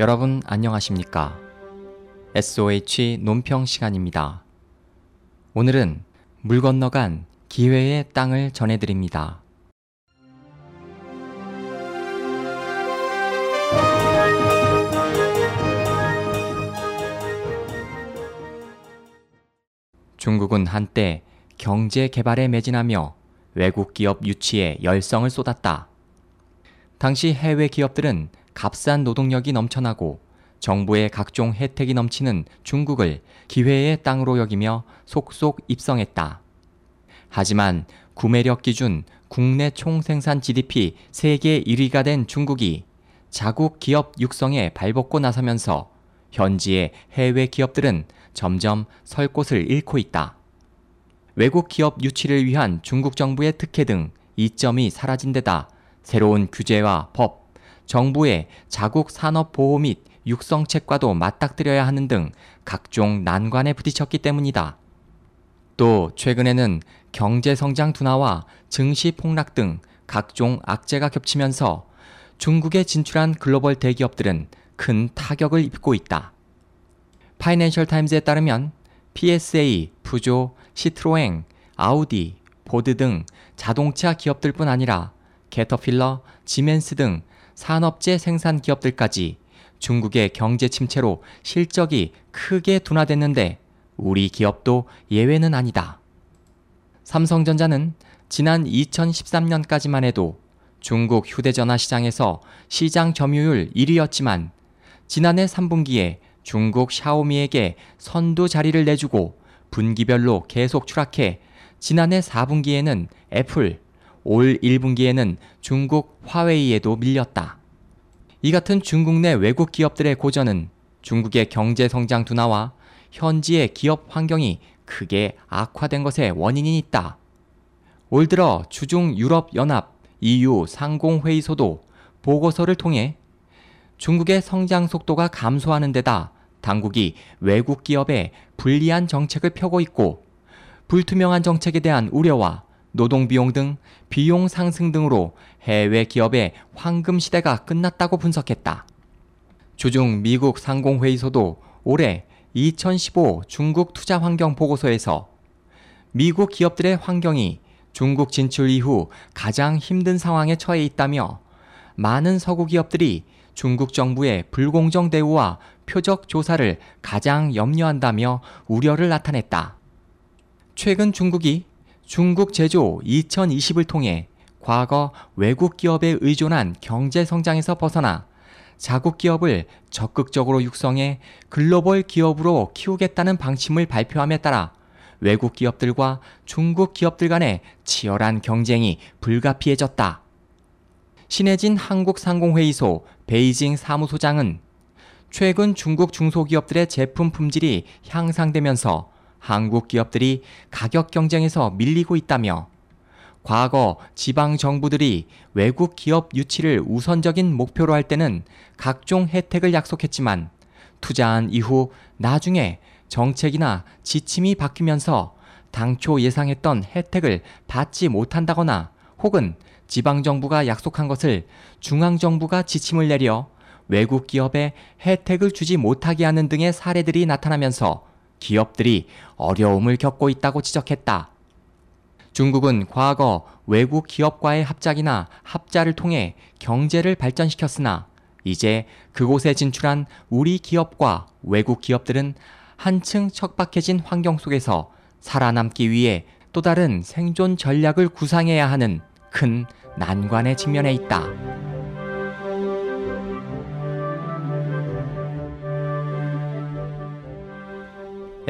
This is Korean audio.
여러분 안녕하십니까? SOH 논평 시간입니다. 오늘은 물 건너간 기회의 땅을 전해드립니다. 중국은 한때 경제 개발에 매진하며 외국 기업 유치에 열성을 쏟았다. 당시 해외 기업들은 값싼 노동력이 넘쳐나고 정부의 각종 혜택이 넘치는 중국을 기회의 땅으로 여기며 속속 입성했다. 하지만 구매력 기준 국내 총생산 GDP 세계 1위가 된 중국이 자국 기업 육성에 발벗고 나서면서 현지의 해외 기업들은 점점 설 곳을 잃고 있다. 외국 기업 유치를 위한 중국 정부의 특혜 등 이점이 사라진 데다 새로운 규제와 법, 정부의 자국 산업 보호 및 육성책과도 맞닥뜨려야 하는 등 각종 난관에 부딪혔기 때문이다. 또 최근에는 경제성장 둔화와 증시 폭락 등 각종 악재가 겹치면서 중국에 진출한 글로벌 대기업들은 큰 타격을 입고 있다. 파이낸셜 타임즈에 따르면 PSA, 푸조, 시트로엥, 아우디, 보드 등 자동차 기업들뿐 아니라 캐터필러, 지멘스 등 산업재 생산 기업들까지 중국의 경제 침체로 실적이 크게 둔화됐는데 우리 기업도 예외는 아니다. 삼성전자는 지난 2013년까지만 해도 중국 휴대전화 시장에서 시장 점유율 1위였지만 지난해 3분기에 중국 샤오미에게 선두 자리를 내주고 분기별로 계속 추락해 지난해 4분기에는 애플, 올 1분기에는 중국 화웨이에도 밀렸다. 이 같은 중국 내 외국 기업들의 고전은 중국의 경제 성장 둔화와 현지의 기업 환경이 크게 악화된 것의 원인이 있다. 올 들어 주중 유럽연합 EU 상공회의소도 보고서를 통해 중국의 성장 속도가 감소하는 데다 당국이 외국 기업에 불리한 정책을 펴고 있고 불투명한 정책에 대한 우려와 노동비용 등 비용 상승 등으로 해외 기업의 황금 시대가 끝났다고 분석했다. 주중 미국 상공회의소도 올해 2015 중국 투자 환경 보고서에서 미국 기업들의 환경이 중국 진출 이후 가장 힘든 상황에 처해 있다며 많은 서구 기업들이 중국 정부의 불공정 대우와 표적 조사를 가장 염려한다며 우려를 나타냈다. 최근 중국이 중국 제조 2020을 통해 과거 외국 기업에 의존한 경제 성장에서 벗어나 자국 기업을 적극적으로 육성해 글로벌 기업으로 키우겠다는 방침을 발표함에 따라 외국 기업들과 중국 기업들 간의 치열한 경쟁이 불가피해졌다. 신해진 한국상공회의소 베이징 사무소장은 최근 중국 중소기업들의 제품 품질이 향상되면서 한국 기업들이 가격 경쟁에서 밀리고 있다며 과거 지방 정부들이 외국 기업 유치를 우선적인 목표로 할 때는 각종 혜택을 약속했지만 투자한 이후 나중에 정책이나 지침이 바뀌면서 당초 예상했던 혜택을 받지 못한다거나 혹은 지방 정부가 약속한 것을 중앙 정부가 지침을 내려 외국 기업에 혜택을 주지 못하게 하는 등의 사례들이 나타나면서 기업들이 어려움을 겪고 있다고 지적했다. 중국은 과거 외국 기업과의 합작이나 합자를 통해 경제를 발전시켰으나 이제 그곳에 진출한 우리 기업과 외국 기업들은 한층 척박해진 환경 속에서 살아남기 위해 또 다른 생존 전략을 구상해야 하는 큰 난관에 직면해 있다.